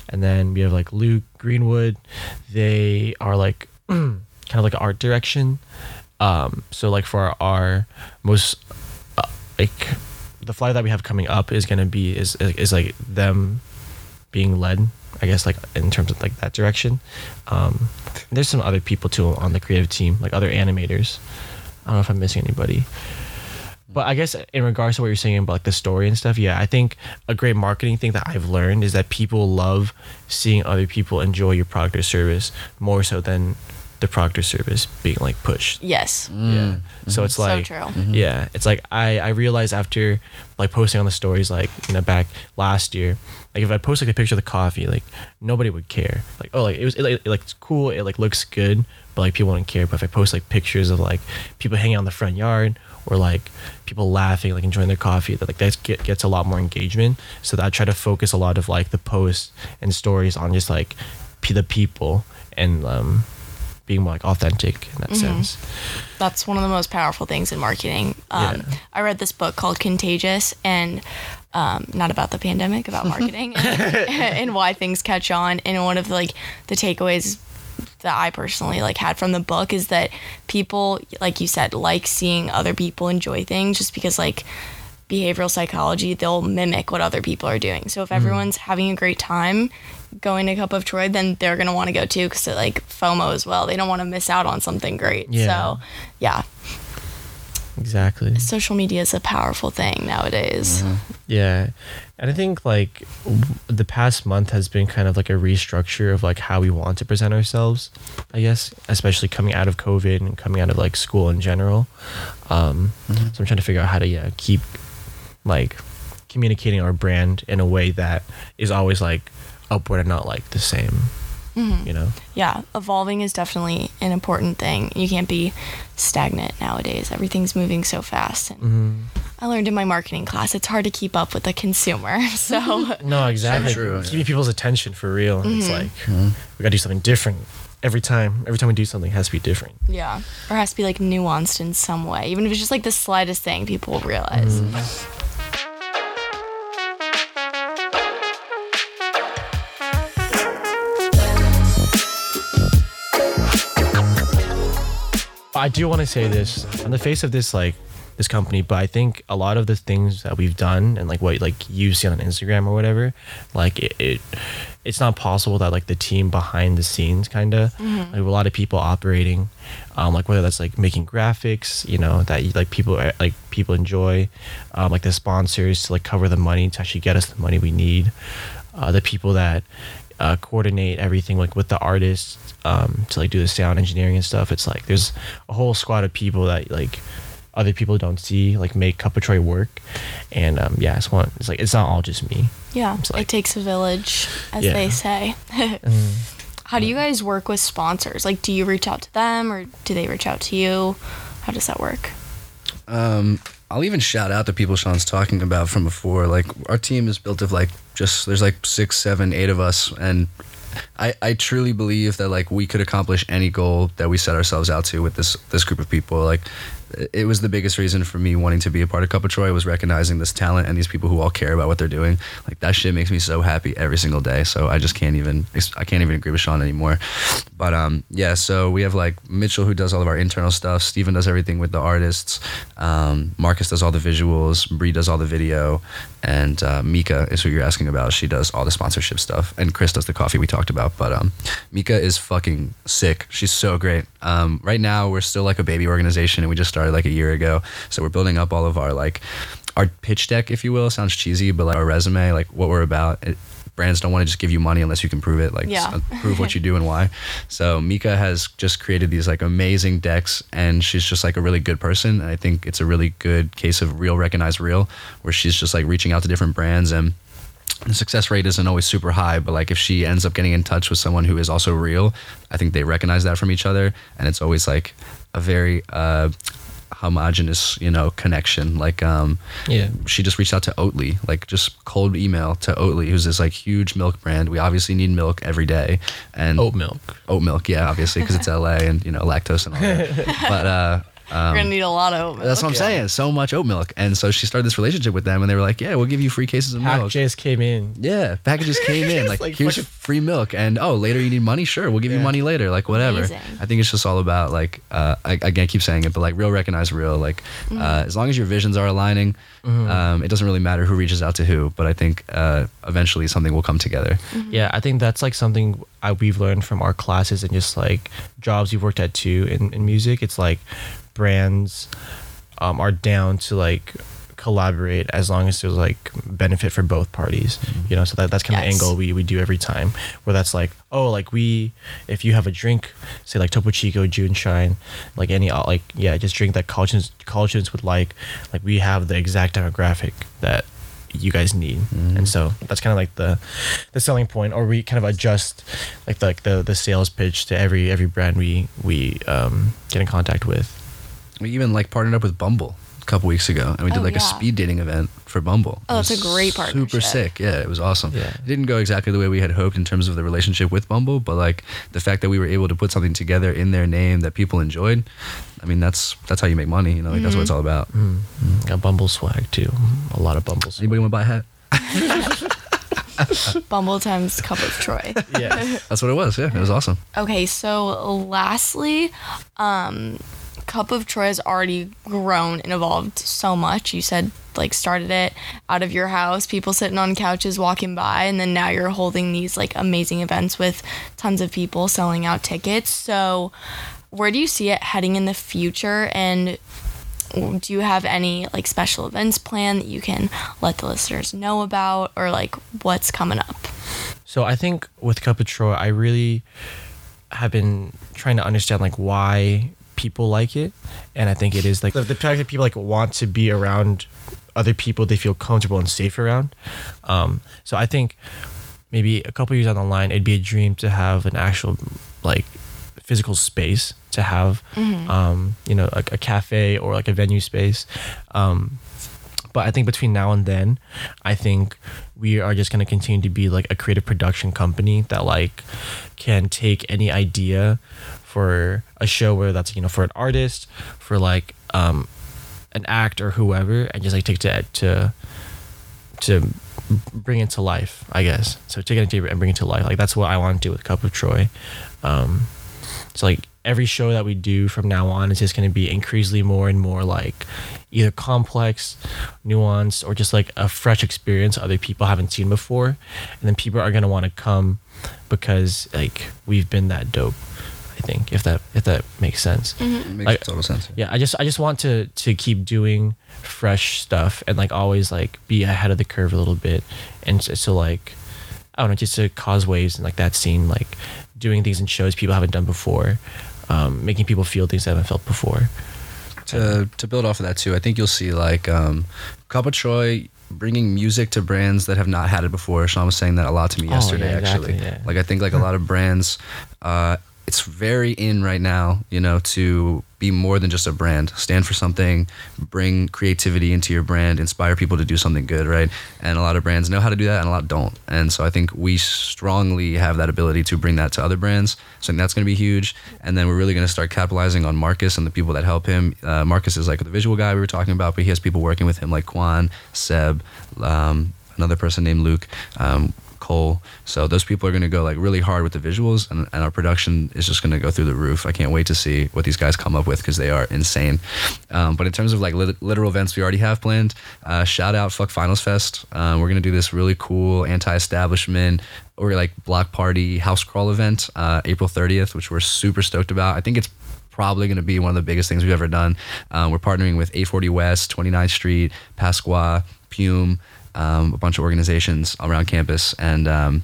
and then we have like Luke Greenwood. They are like kind of like art direction. Um, so like for our, our most uh, like the flyer that we have coming up is gonna be is is like them being led, I guess, like in terms of like that direction. Um, there's some other people too on the creative team, like other animators. I don't know if I'm missing anybody. But I guess in regards to what you're saying about like the story and stuff, yeah, I think a great marketing thing that I've learned is that people love seeing other people enjoy your product or service more so than the product or service being like pushed. Yes. Mm. Yeah. Mm-hmm. So it's like, so true. Mm-hmm. yeah, it's like I, I realized after like posting on the stories, like, you know, back last year, like if I post like a picture of the coffee, like nobody would care. Like, oh, like it was it, like, it, like it's cool. It like looks good, but like people wouldn't care. But if I post like pictures of like people hanging out in the front yard or like people laughing, like enjoying their coffee, that like that get, gets a lot more engagement. So that I try to focus a lot of like the posts and stories on just like p- the people and um, being more like authentic in that mm-hmm. sense. That's one of the most powerful things in marketing. Um, yeah. I read this book called Contagious, and um, not about the pandemic, about marketing and, and why things catch on. And one of the, like the takeaways that I personally like had from the book is that people, like you said, like seeing other people enjoy things just because like behavioral psychology, they'll mimic what other people are doing. So if mm. everyone's having a great time going to Cup of Troy, then they're going to want to go too because they're like FOMO as well. They don't want to miss out on something great. Yeah. So yeah. Exactly. Social media is a powerful thing nowadays. Mm. Yeah. And I think like the past month has been kind of like a restructure of like how we want to present ourselves, I guess, especially coming out of COVID and coming out of like school in general. Um, mm-hmm. So I'm trying to figure out how to yeah, keep like communicating our brand in a way that is always like upward and not like the same, mm-hmm. you know? Yeah, evolving is definitely an important thing. You can't be stagnant nowadays. Everything's moving so fast. And mm-hmm. I learned in my marketing class, it's hard to keep up with the consumer. So no, exactly. True, yeah. Keeping people's attention for real. And mm-hmm. it's like, mm-hmm. we gotta do something different every time. Every time we do something, it has to be different. Yeah. Or it has to be like nuanced in some way. Even if it's just like the slightest thing, people will realize. Mm-hmm. I do want to say this. On the face of this, like, this company, but I think a lot of the things that we've done and like what like you see on Instagram or whatever, like it, it it's not possible that like the team behind the scenes kind of mm-hmm. like a lot of people operating, um, like whether that's like making graphics, you know, that like people are, like people enjoy, um, like the sponsors to like cover the money to actually get us the money we need, uh, the people that uh, coordinate everything like with the artists, um, to like do the sound engineering and stuff. It's like there's a whole squad of people that like other people don't see like make Cup of Troy work, and um, yeah, it's one. It's like it's not all just me. Yeah, like, it takes a village, as yeah. they say. mm. How do you guys work with sponsors? Like, do you reach out to them, or do they reach out to you? How does that work? Um, I'll even shout out the people Sean's talking about from before. Like, our team is built of like just there's like six, seven, eight of us, and I, I truly believe that like we could accomplish any goal that we set ourselves out to with this this group of people. Like, it was the biggest reason for me wanting to be a part of Cup of Troy was recognizing this talent and these people who all care about what they're doing. Like, that shit makes me so happy every single day. So I just can't even I can't even agree with Sean anymore. But um yeah, so we have like Mitchell who does all of our internal stuff. Steven does everything with the artists. Um, Marcus does all the visuals. Bree does all the video. And uh, Mika is who you're asking about. She does all the sponsorship stuff. And Chris does the coffee we talked about. But um, Mika is fucking sick. She's so great. Um, right now we're still like a baby organization and we just started like a year ago, so we're building up all of our like our pitch deck, if you will. Sounds cheesy, but like our resume, like what we're about. It, brands don't want to just give you money unless you can prove it, like yeah. so, prove what you do and why. So Mika has just created these like amazing decks, and she's just like a really good person, and I think it's a really good case of real recognize real, where she's just like reaching out to different brands, and the success rate isn't always super high, but like if she ends up getting in touch with someone who is also real, I think they recognize that from each other, and it's always like a very uh homogenous, you know, connection. Like, um, yeah, she just reached out to Oatly, like just cold email to Oatly, who's this like huge milk brand. We obviously need milk every day, and oat milk, oat milk, yeah, obviously, because it's L A and you know lactose and all that. But uh, um, we're gonna need a lot of oat milk. That's what I'm yeah. saying. So much oat milk, and so she started this relationship with them, and they were like, yeah, we'll give you free cases of Pack milk. Packages came in. Yeah, packages came in. Like, like here's fucking- free milk, and oh, later you need money. Sure, we'll give yeah. you money later. Like, whatever. Amazing. I think it's just all about like uh, I, again, I keep saying it, but like real recognize real. Like, mm-hmm. uh, as long as your visions are aligning, mm-hmm. um, it doesn't really matter who reaches out to who. But I think uh, eventually something will come together. Mm-hmm. Yeah, I think that's like something I, we've learned from our classes and just like jobs you've worked at too in, in music. It's like brands um, are down to like collaborate as long as there's like benefit for both parties, mm-hmm. you know, so that, that's kind yes. of the angle we, we do every time, where that's like, oh, like we, if you have a drink, say like Topo Chico, June Shine, like any, like, yeah, just drink that college students, college students would like, like we have the exact demographic that you guys need, mm-hmm. and so that's kind of like the the selling point, or we kind of adjust like the, like the the sales pitch to every every brand we we um get in contact with. We even like partnered up with Bumble a couple weeks ago, and we did oh, like yeah. a speed dating event for Bumble. Oh, that's a great partnership. Super sick. Yeah, it was awesome. Yeah. It didn't go exactly the way we had hoped in terms of the relationship with Bumble, but like the fact that we were able to put something together in their name that people enjoyed, I mean, that's that's how you make money, you know, like mm-hmm. that's what it's all about. Mm-hmm. Mm-hmm. Got Bumble swag too. A lot of Bumble swag. Anybody want to buy a hat? Bumble times Cup of Troy. Yeah, that's what it was. Yeah, it was awesome. Okay, so lastly, um, Cup of Troy has already grown and evolved so much. You said, like, started it out of your house, people sitting on couches walking by, and then now you're holding these, like, amazing events with tons of people selling out tickets. So where do you see it heading in the future, and do you have any, like, special events planned that you can let the listeners know about, or, like, what's coming up? So I think with Cup of Troy, I really have been trying to understand, like, why people like it, and I think it is like the, the fact that people like want to be around other people they feel comfortable and safe around. Um, so I think maybe a couple years down the line, it'd be a dream to have an actual like physical space to have, mm-hmm. um, you know, like a cafe or like a venue space. Um, but I think between now and then, I think we are just going to continue to be like a creative production company that like can take any idea for a show, whether that's, you know, for an artist, for like um, an act or whoever, and just like take to to to bring it to life, I guess. So take it and bring it to life. Like that's what I want to do with Cup of Troy. Um, so like every show that we do from now on is just going to be increasingly more and more like either complex, nuanced, or just like a fresh experience other people haven't seen before. And then people are going to want to come because like we've been that dope. I think if that if that makes sense. Mm-hmm. It makes like, total sense. Yeah, I just I just want to to keep doing fresh stuff and like always like be ahead of the curve a little bit, and so, so like I don't know, just to cause waves and like that scene, like doing things in shows people haven't done before. Um, making people feel things they haven't felt before. To to build off of that too, I think you'll see like um, Cup of Troy bringing music to brands that have not had it before. Shawn was saying that a lot to me oh, yesterday, yeah, exactly, actually. Yeah. Like I think like a lot of brands, uh, it's very in right now, you know, to be more than just a brand. Stand for something, bring creativity into your brand, inspire people to do something good, right? And a lot of brands know how to do that and a lot don't. And so I think we strongly have that ability to bring that to other brands. So I think that's going to be huge. And then we're really going to start capitalizing on Marcus and the people that help him. Uh, Marcus is like the visual guy we were talking about, but he has people working with him like Kwan, Seb, um, another person named Luke, um, Cole. So those people are going to go like really hard with the visuals, and, and our production is just going to go through the roof. I can't wait to see what these guys come up with because they are insane. Um, but in terms of like lit- literal events we already have planned, uh, shout out Fuck Finals Fest. Um, we're going to do this really cool anti-establishment or like block party house crawl event uh, April thirtieth, which we're super stoked about. I think it's probably going to be one of the biggest things we've ever done. Uh, we're partnering with eight forty West, twenty-ninth Street, Pasqua, Pume, Um, a bunch of organizations around campus, and um,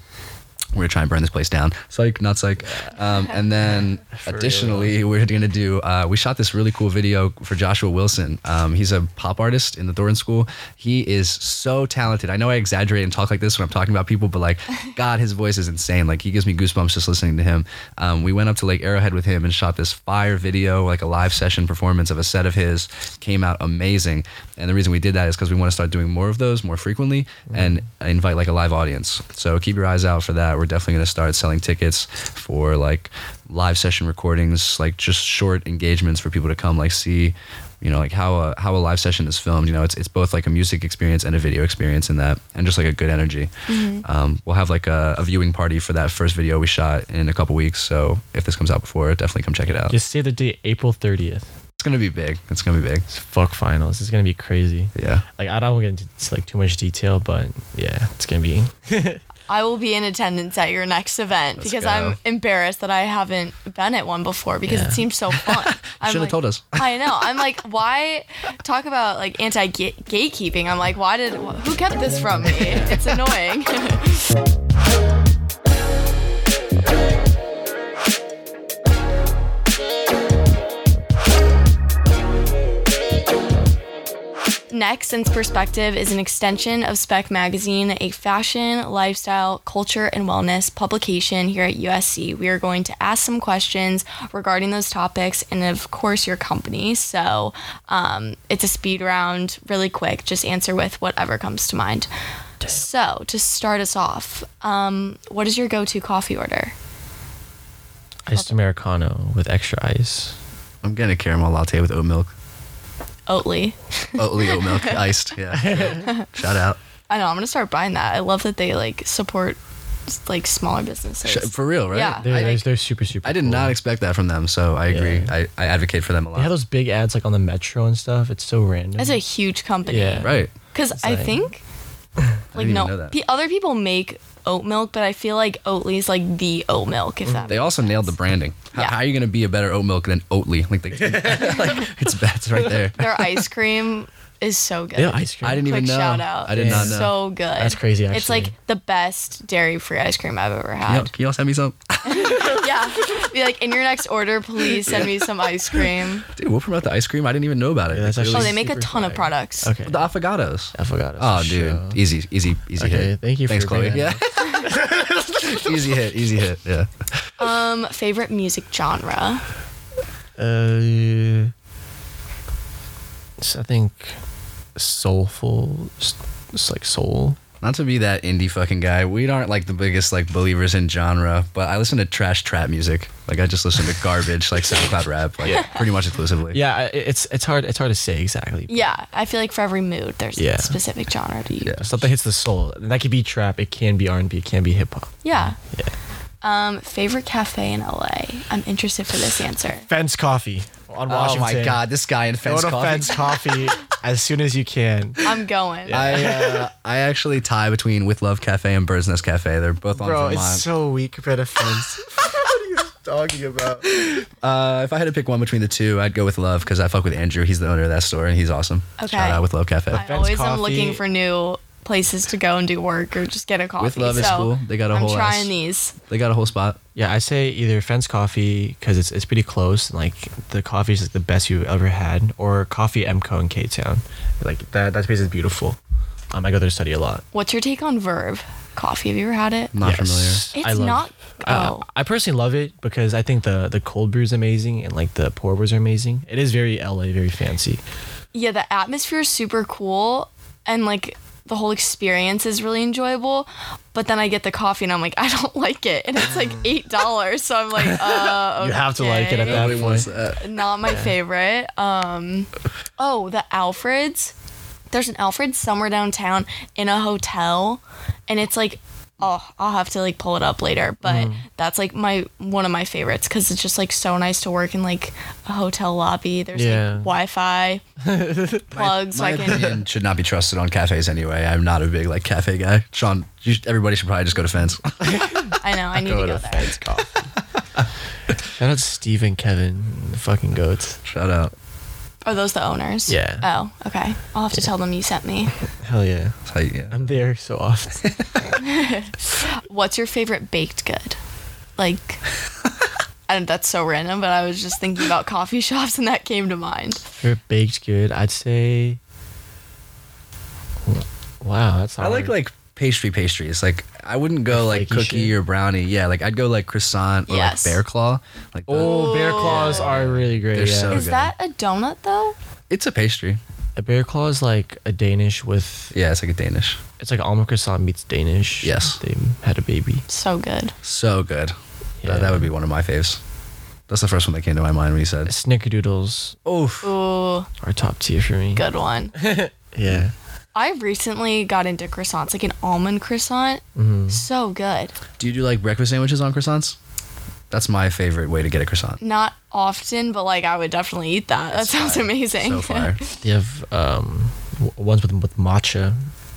we're gonna try and burn this place down. Psych, not psych. Um, and then additionally, real. we're gonna do, uh, we shot this really cool video for Joshua Wilson. Um, he's a pop artist in the Thornton School. He is so talented. I know I exaggerate and talk like this when I'm talking about people, but like, God, his voice is insane. Like he gives me goosebumps just listening to him. Um, we went up to Lake Arrowhead with him and shot this fire video, like a live session performance of a set of his. Came out amazing. And the reason we did that is because we want to start doing more of those more frequently mm. and invite like a live audience. So keep your eyes out for that. We're definitely going to start selling tickets for like live session recordings, like just short engagements for people to come like see, you know, like how a, how a live session is filmed. You know, it's it's both like a music experience and a video experience in that, and just like a good energy. Mm-hmm. Um, we'll have like a, a viewing party for that first video we shot in a couple weeks. So if this comes out before, definitely come check it out. Just say the date, April thirtieth. It's going to be big. It's going to be big. It's Fuck Finals. It's going to be crazy. Yeah. Like I don't want to get into like too much detail, but yeah, it's going to be... I will be in attendance at your next event. Let's because go. I'm embarrassed that I haven't been at one before because yeah. it seems so fun. You should have like, told us. I know. I'm like, why talk about like anti-gatekeeping? I'm like, why did, who kept this from me? It's annoying. Next, since perSPECtive is an extension of Spec Magazine, a fashion, lifestyle, culture, and wellness publication here at U S C, we are going to ask some questions regarding those topics and, of course, your company. So um, it's a speed round, really quick. Just answer with whatever comes to mind. So to start us off, um, what is your go-to coffee order? Iced Americano with extra ice. I'm getting a caramel latte with oat milk. Oatly. Oatly oat milk iced. Yeah. Shout out. I know. I'm gonna start buying that. I love that they like support like smaller businesses. For real, right? Yeah. They're, I, they're super super. I did cool. not expect that from them, so I agree. Yeah. I, I advocate for them a lot. They have those big ads like on the metro and stuff. It's so random. It's a huge company. Yeah. Right. Because I like, think like I no p- other people make oat milk, but I feel like Oatly is like the oat milk. If that they also sense. Nailed the branding. How, yeah. how are you gonna be a better oat milk than Oatly? Like, they, like it's that's right there. Their ice cream is so good. Yeah, ice cream. I didn't Quick even know. Shout out. I did it's not know. So good. That's crazy. Actually, it's like the best dairy-free ice cream I've ever had. Can y'all, can y'all send me some? Yeah. Be like in your next order, please send me some ice cream. Dude, we'll promote the ice cream. I didn't even know about it. Yeah, that's actually oh, they make a ton flag. Of products. Okay. The affogatos. Affogatos. Oh, dude, sure. easy, easy, easy okay, hit. Thank you. Thanks, for Chloe. Yeah. Easy hit, easy hit. Yeah. Um, favorite music genre. Uh, so I think soulful, it's like soul. Not to be that indie fucking guy, we aren't like the biggest like believers in genre, but I listen to trash trap music. Like I just listen to garbage, like SoundCloud rap, like yeah. pretty much exclusively. Yeah, it's it's hard it's hard to say exactly. Yeah, I feel like for every mood, there's yeah. a specific genre to use. Yeah, something hits the soul. That could be trap, it can be R and B, it can be hip hop. Yeah. Yeah. Um, favorite cafe in L A? I'm interested for this answer. Fence Coffee on Washington. Oh my God, this guy in Fence Coffee. Go to Fence Coffee as soon as you can. I'm going. Yeah. I uh, I actually tie between With Love Cafe and Bird's Nest Cafe. They're both on Bro, Vermont. It's so weak compared to Fence. Talking about uh if I had to pick one between the two, I'd go With Love because I fuck with Andrew. He's the owner of that store and he's awesome. Okay, shout out With Love Cafe. I always Coffee. Am looking for new places to go and do work or just get a coffee. With Love so is cool. They got a I'm whole trying ass, these they got a whole spot. Yeah, I say either Fence Coffee because it's it's pretty close, like the coffee is like the best you've ever had, or Coffee M C O in K-Town. Like that that space is beautiful. Um, I go there to study a lot. What's your take on Verve Coffee? Have you ever had it? Not yes. familiar. It's I not. Oh. I, I personally love it because I think the the cold brew is amazing and like the pour brews are amazing. It is very L A, very fancy. Yeah, the atmosphere is super cool and like the whole experience is really enjoyable. But then I get the coffee and I'm like, I don't like it, and it's like eight dollars. So I'm like, uh, okay. You have to like it. At that point. That. Not my yeah. favorite. Um, oh, the Alfreds. There's an Alfreds somewhere downtown in a hotel, and it's like, oh, I'll have to like pull it up later, but mm. that's like my one of my favorites because it's just like so nice to work in like a hotel lobby. There's yeah. like Wi-Fi plugs. My, my so I can... opinion should not be trusted on cafes anyway. I'm not a big like cafe guy. Sean, you, everybody should probably just go to Fence. I know. I need go to go to there. Fence Coffee. Shout out Steven, Kevin, the fucking goats. Shout out. Are those the owners? Yeah. Oh, okay. I'll have to yeah. tell them you sent me. Hell yeah. Hell yeah. I'm there so often. What's your favorite baked good? Like, and that's so random, but I was just thinking about coffee shops and that came to mind. For baked good, I'd say. Wow, that's hard. I like like pastry pastries. Like I wouldn't go like, like cookie or brownie. Yeah, like I'd go like croissant or yes. like bear claw. Like oh, bear claws are really great. They're yeah. so Is good. That a donut though? It's a pastry. A bear claw is like a Danish with yeah, it's like a Danish. It's like almond croissant meets Danish. Yes, they had a baby. So good. So good. Yeah. That, that would be one of my faves. That's the first one that came to my mind when you said snickerdoodles. Oof. Ooh. Are top tier for me. Good one. Yeah. I recently got into croissants, like an almond croissant. Mm-hmm. So good. Do you do like breakfast sandwiches on croissants? That's my favorite way to get a croissant. Not often, but like I would definitely eat that. That's that sounds fire. Amazing. So fire. They have um, ones with, with matcha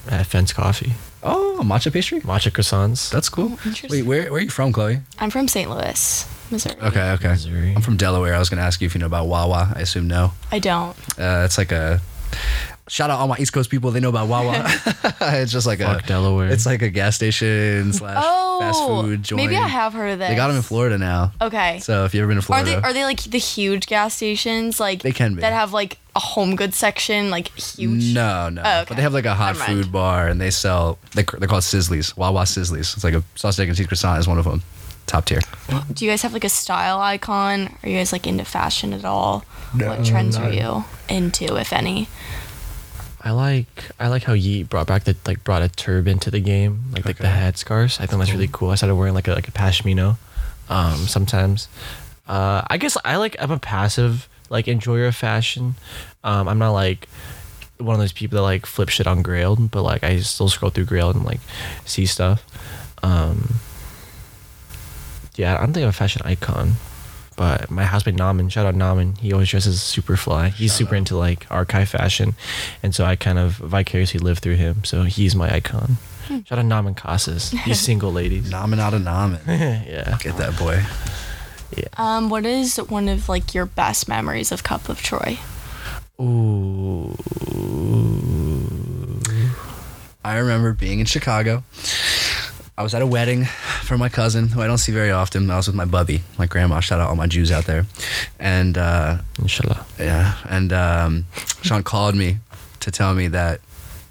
at Fence Coffee. Oh, matcha pastry? Matcha croissants. That's cool. Interesting. Wait, where, where are you from, Chloe? I'm from Saint Louis, Missouri. Okay, okay. Missouri. I'm from Delaware. I was going to ask you if you know about Wawa. I assume no. I don't. Uh, it's like a... Shout out all my East Coast people. They know about Wawa. It's just like Fuck a Delaware. It's like a gas station slash oh, fast food joint. Maybe I have heard of this. They got them in Florida now. Okay. So if you've ever been to Florida, are they are they like the huge gas stations like they can be. That have like a home goods section like huge? No, no. Oh, okay. But they have like a hot food bar and they sell. They they're called Sizzlies. Wawa Sizzlies. It's like a sausage egg and cheese croissant is one of them. Top tier. Do you guys have like a style icon? Are you guys like into fashion at all? No, what trends are you into, if any? I like I like how Yeet brought back the like brought a turban to the game, like okay. like the head scarves. I think that's really cool. I started wearing like a like a pashmina um, sometimes. Uh, I guess I like I'm a passive like enjoyer of fashion. Um, I'm not like one of those people that like flip shit on Grailed, but like I still scroll through Grailed and like see stuff. Um, yeah, I don't think I'm a fashion icon. But my housemate Naman, shout out Naman, he always dresses super fly. He's shout super out. Into like archive fashion, and so I kind of vicariously live through him. So he's my icon. Hmm. Shout out Naman Casas. These single ladies. Naman out of Naman. Yeah, get that boy. Yeah. Um, what is one of like your best memories of Cup of Troy? Ooh. I remember being in Chicago. I was at a wedding for my cousin, who I don't see very often. I was with my bubby, my grandma. Shout out all my Jews out there. And uh, Inshallah. Yeah. And um, Sean called me to tell me that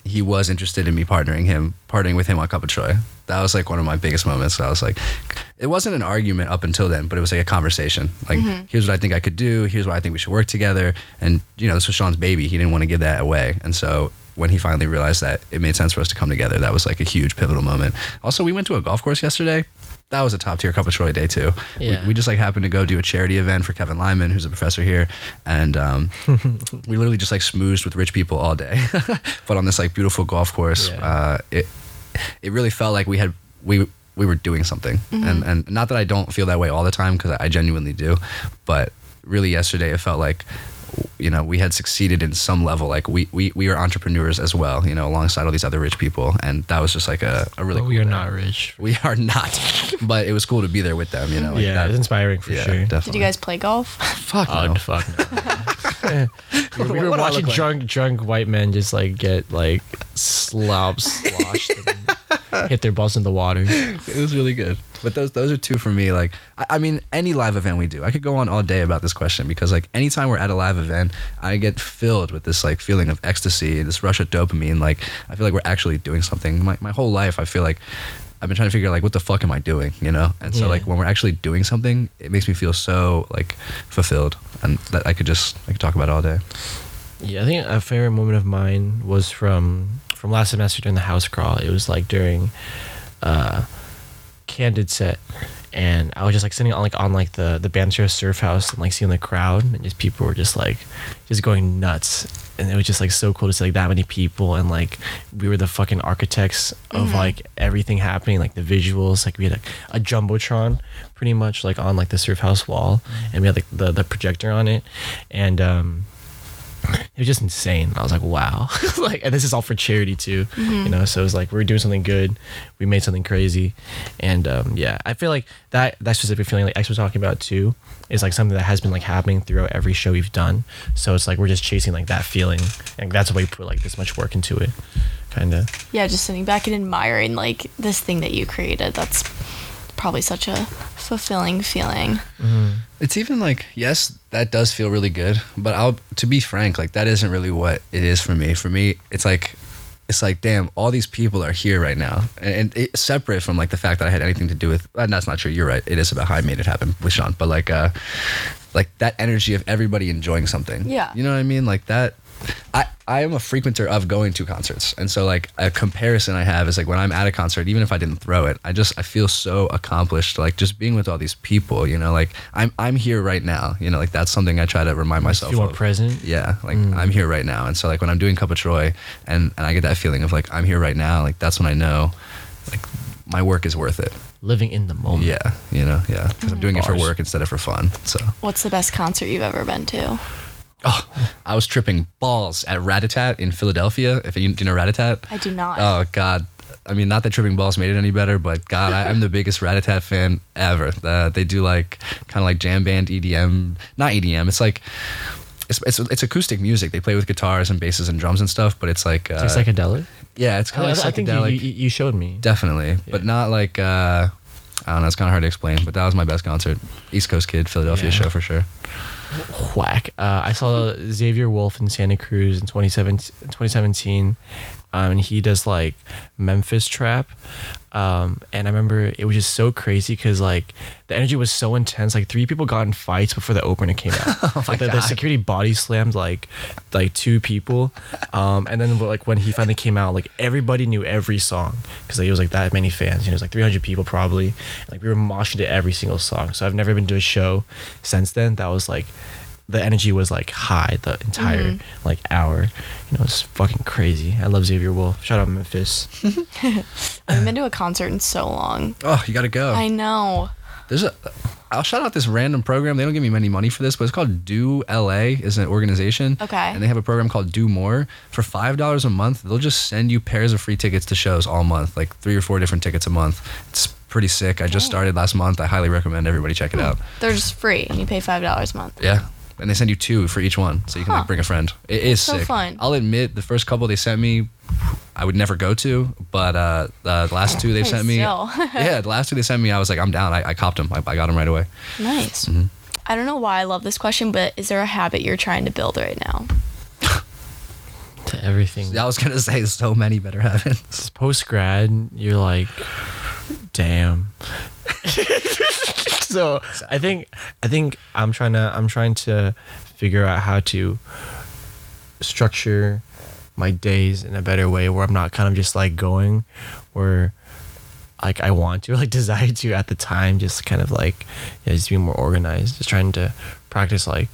he was interested in me partnering him, partnering with him on Cup of Troy. That was like one of my biggest moments. I was like, it wasn't an argument up until then, but it was like a conversation. Like, mm-hmm. here's what I think I could do. Here's why I think we should work together. And you know, this was Sean's baby. He didn't want to give that away. And so when he finally realized that it made sense for us to come together, that was like a huge pivotal moment. Also, we went to a golf course yesterday. That was a top tier Cup of Troy day too. Yeah. We, we just like happened to go do a charity event for Kevin Lyman, who's a professor here. And um, we literally just like smoozed with rich people all day, but on this like beautiful golf course. Yeah. Uh, it, it really felt like we had, we, we were doing something. Mm-hmm. And and not that I don't feel that way all the time, because I genuinely do, but really yesterday it felt like, you know, we had succeeded in some level. Like we we we are entrepreneurs as well, you know, alongside all these other rich people, and that was just like a, a really. But we cool are day. Not rich. We are not, but it was cool to be there with them. You know, like yeah, that, it's inspiring for yeah, sure. Definitely. Did you guys play golf? Fuck no. Oh, fuck no. we were, we were watching like? drunk drunk white men just like get like slop sloshed and hit their balls in the water. It was really good. But those those are two for me. Like, I, I mean, any live event we do, I could go on all day about this question, because like anytime we're at a live event, I get filled with this like feeling of ecstasy, this rush of dopamine. Like, I feel like we're actually doing something. My my whole life, I feel like I've been trying to figure out like, what the fuck am I doing, you know? And so yeah. like when we're actually doing something, it makes me feel so like fulfilled, and that I could just I could talk about it all day. Yeah, I think a favorite moment of mine was from from last semester during the house crawl. It was like during. Uh, Candid set, and I was just like sitting on like on like the the Banter Surf House and like seeing the crowd, and just people were just like just going nuts, and it was just like so cool to see like that many people, and like we were the fucking architects of mm-hmm. like everything happening, like the visuals, like we had like a jumbotron pretty much like on like the Surf House wall, and we had like the the projector on it, and um it was just insane. I was like, wow. Like, and this is all for charity too, mm-hmm. you know. So it was like we were doing something good, we made something crazy, and um, yeah, I feel like that that specific feeling, like X was talking about too, is like something that has been like happening throughout every show we've done. So it's like we're just chasing like that feeling, and that's why we put like this much work into it, kind of. Yeah, just sitting back and admiring like this thing that you created. That's probably such a fulfilling feeling. Mm-hmm. It's even like, yes, that does feel really good, but I'll to be frank, like that isn't really what it is for me. For me, it's like it's like damn, all these people are here right now, and, and it's separate from like the fact that I had anything to do with. And that's not true. You're right. It is about how I made it happen with Shawn, but like uh, like that energy of everybody enjoying something. Yeah, you know what I mean. Like that. I, I am a frequenter of going to concerts, and so like a comparison I have is like when I'm at a concert, even if I didn't throw it, I just I feel so accomplished, like just being with all these people, you know, like I'm I'm here right now, you know, like that's something I try to remind myself. Feel more present. Yeah, like mm. I'm here right now, and so like when I'm doing Cup of Troy, and and I get that feeling of like I'm here right now, like that's when I know, like my work is worth it. Living in the moment. Yeah, you know, yeah, because mm. I'm doing Bars. It for work instead of for fun. So. What's the best concert you've ever been to? Oh, I was tripping balls at Ratatat in Philadelphia. If you, do you know Ratatat? I do not. Oh, God. I mean, not that tripping balls made it any better, but God, I, I'm the biggest Ratatat fan ever. Uh, they do like kind of like jam band E D M. Not E D M. It's like... It's, it's it's acoustic music. They play with guitars and basses and drums and stuff, but it's like... Uh, it's like psychedelic? Yeah, it's kind of like psychedelic. I think you, you showed me. Definitely. Yeah. But not like... Uh, I don't know. It's kind of hard to explain, but that was my best concert. East Coast Kid, Philadelphia yeah. show for sure. Whack. Uh, I saw Xavier Wolf in Santa Cruz in twenty seventeen, um, and he does like Memphis trap, um, and I remember it was just so crazy because like the energy was so intense, like three people got in fights before the opener came out. Oh my like, the, God. The security body slammed like like two people, um, and then like when he finally came out, like everybody knew every song because like, it was like that many fans, you know, it was like three hundred people probably, and, like we were moshing to every single song. So I've never been to a show since then that was like the energy was like high the entire mm-hmm. like hour, you know. It's fucking crazy. I love Xavier Wolf. Shout out Memphis. I haven't been to a concert in so long. Oh, you gotta go. I know. There's a I'll shout out this random program. They don't give me any money for this, but it's called Do L A is an organization. Okay. And they have a program called Do More. For five dollars a month, they'll just send you pairs of free tickets to shows all month, like three or four different tickets a month. It's pretty sick. I just started last month. I highly recommend everybody check it out. They're just free, and you pay five dollars a month. Yeah. And they send you two for each one, so you can huh. like bring a friend. It is so sick. Fun. I'll admit, the first couple they sent me, I would never go to, but uh, the last two they sent me, yeah, the last two they sent me, I was like, I'm down. I, I copped them. I, I got them right away. Nice. Mm-hmm. I don't know why I love this question, but is there a habit you're trying to build right now? To everything. I was gonna say so many better habits. Post grad, you're like, damn. So I think I think I'm trying to I'm trying to figure out how to structure my days in a better way where I'm not kind of just like going where like I want to, like desire to at the time, just kind of like yeah, just being more organized, just trying to practice like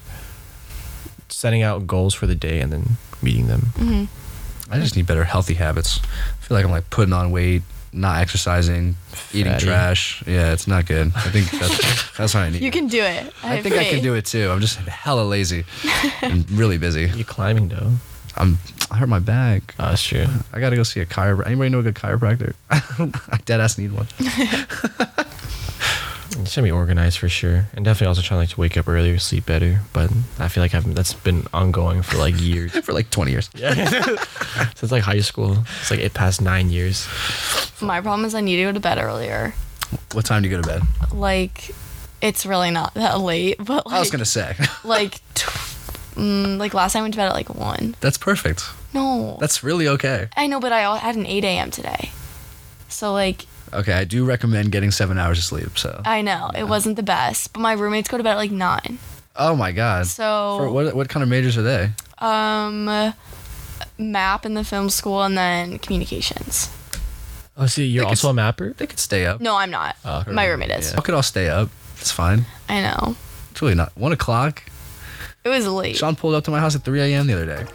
setting out goals for the day and then meeting them. Mm-hmm. I just need better healthy habits. I feel like I'm like putting on weight, not exercising, Fatty. eating trash. Yeah, it's not good. I think that's that's what I need. You can do it. I, I think faith. I can do it too. I'm just hella lazy and really busy. You're climbing though. I'm, I hurt my back. Oh, that's true. I gotta go see a chiropractor. Anybody know a good chiropractor? I dead ass need one. It's gonna be organized for sure, and definitely also trying like to wake up earlier, sleep better. But I feel like I've that's been ongoing for like years, for like twenty years. Yeah, since like high school. It's like it passed nine years. My problem is I need to go to bed earlier. What time do you go to bed? Like, it's really not that late. But like, I was gonna say like. Tw- Mm, like last time I went to bed at like one. That's perfect. No, that's really okay. I know, but I had an eight a.m. today, so like. Okay, I do recommend getting seven hours of sleep. So I know yeah. It wasn't the best, but my roommates go to bed at like nine. Oh my god! So For what what kind of majors are they? Um, map in the film school, and then communications. Oh, see, so you're they also could, a mapper. They could stay up. No, I'm not. Uh, my roommate is. Yeah. I could all stay up. It's fine. I know. It's really not one o'clock. It was late. Sean pulled up to my house at three a.m. the other day.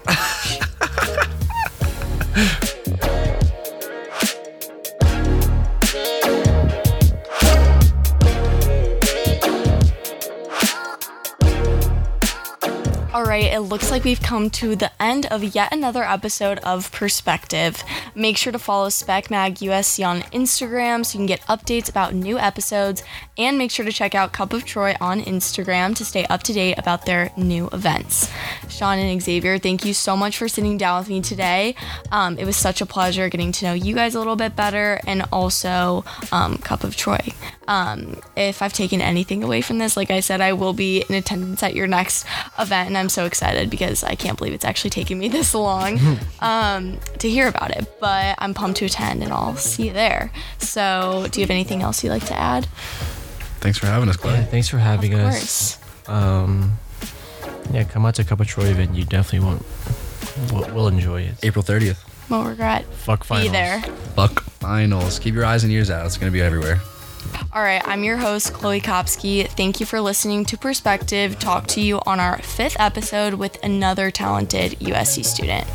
All right, it looks like we've come to the end of yet another episode of perSPECtive. Make sure to follow Spec Mag U S C on Instagram so you can get updates about new episodes, and make sure to check out Cup of Troy on Instagram to stay up to date about their new events. Shawn and Xavier, thank you so much for sitting down with me today. Um, it was such a pleasure getting to know you guys a little bit better, and also um, Cup of Troy. Um, if I've taken anything away from this, like I said, I will be in attendance at your next event, and I'm so excited because I can't believe it's actually taking me this long um, to hear about it. But I'm pumped to attend, and I'll see you there. So do you have anything else you'd like to add? Thanks for having us, Chloe. Yeah, thanks for having of us. Course. Um, yeah, come out to a Cup of Troy event. You definitely won't. We'll, we'll enjoy it. April thirtieth. Won't regret. Fuck finals. Be there. Fuck finals. Keep your eyes and ears out. It's going to be everywhere. All right, I'm your host, Chloe Kopsky. Thank you for listening to perSPECtive. Talk to you on our fifth episode with another talented U S C student.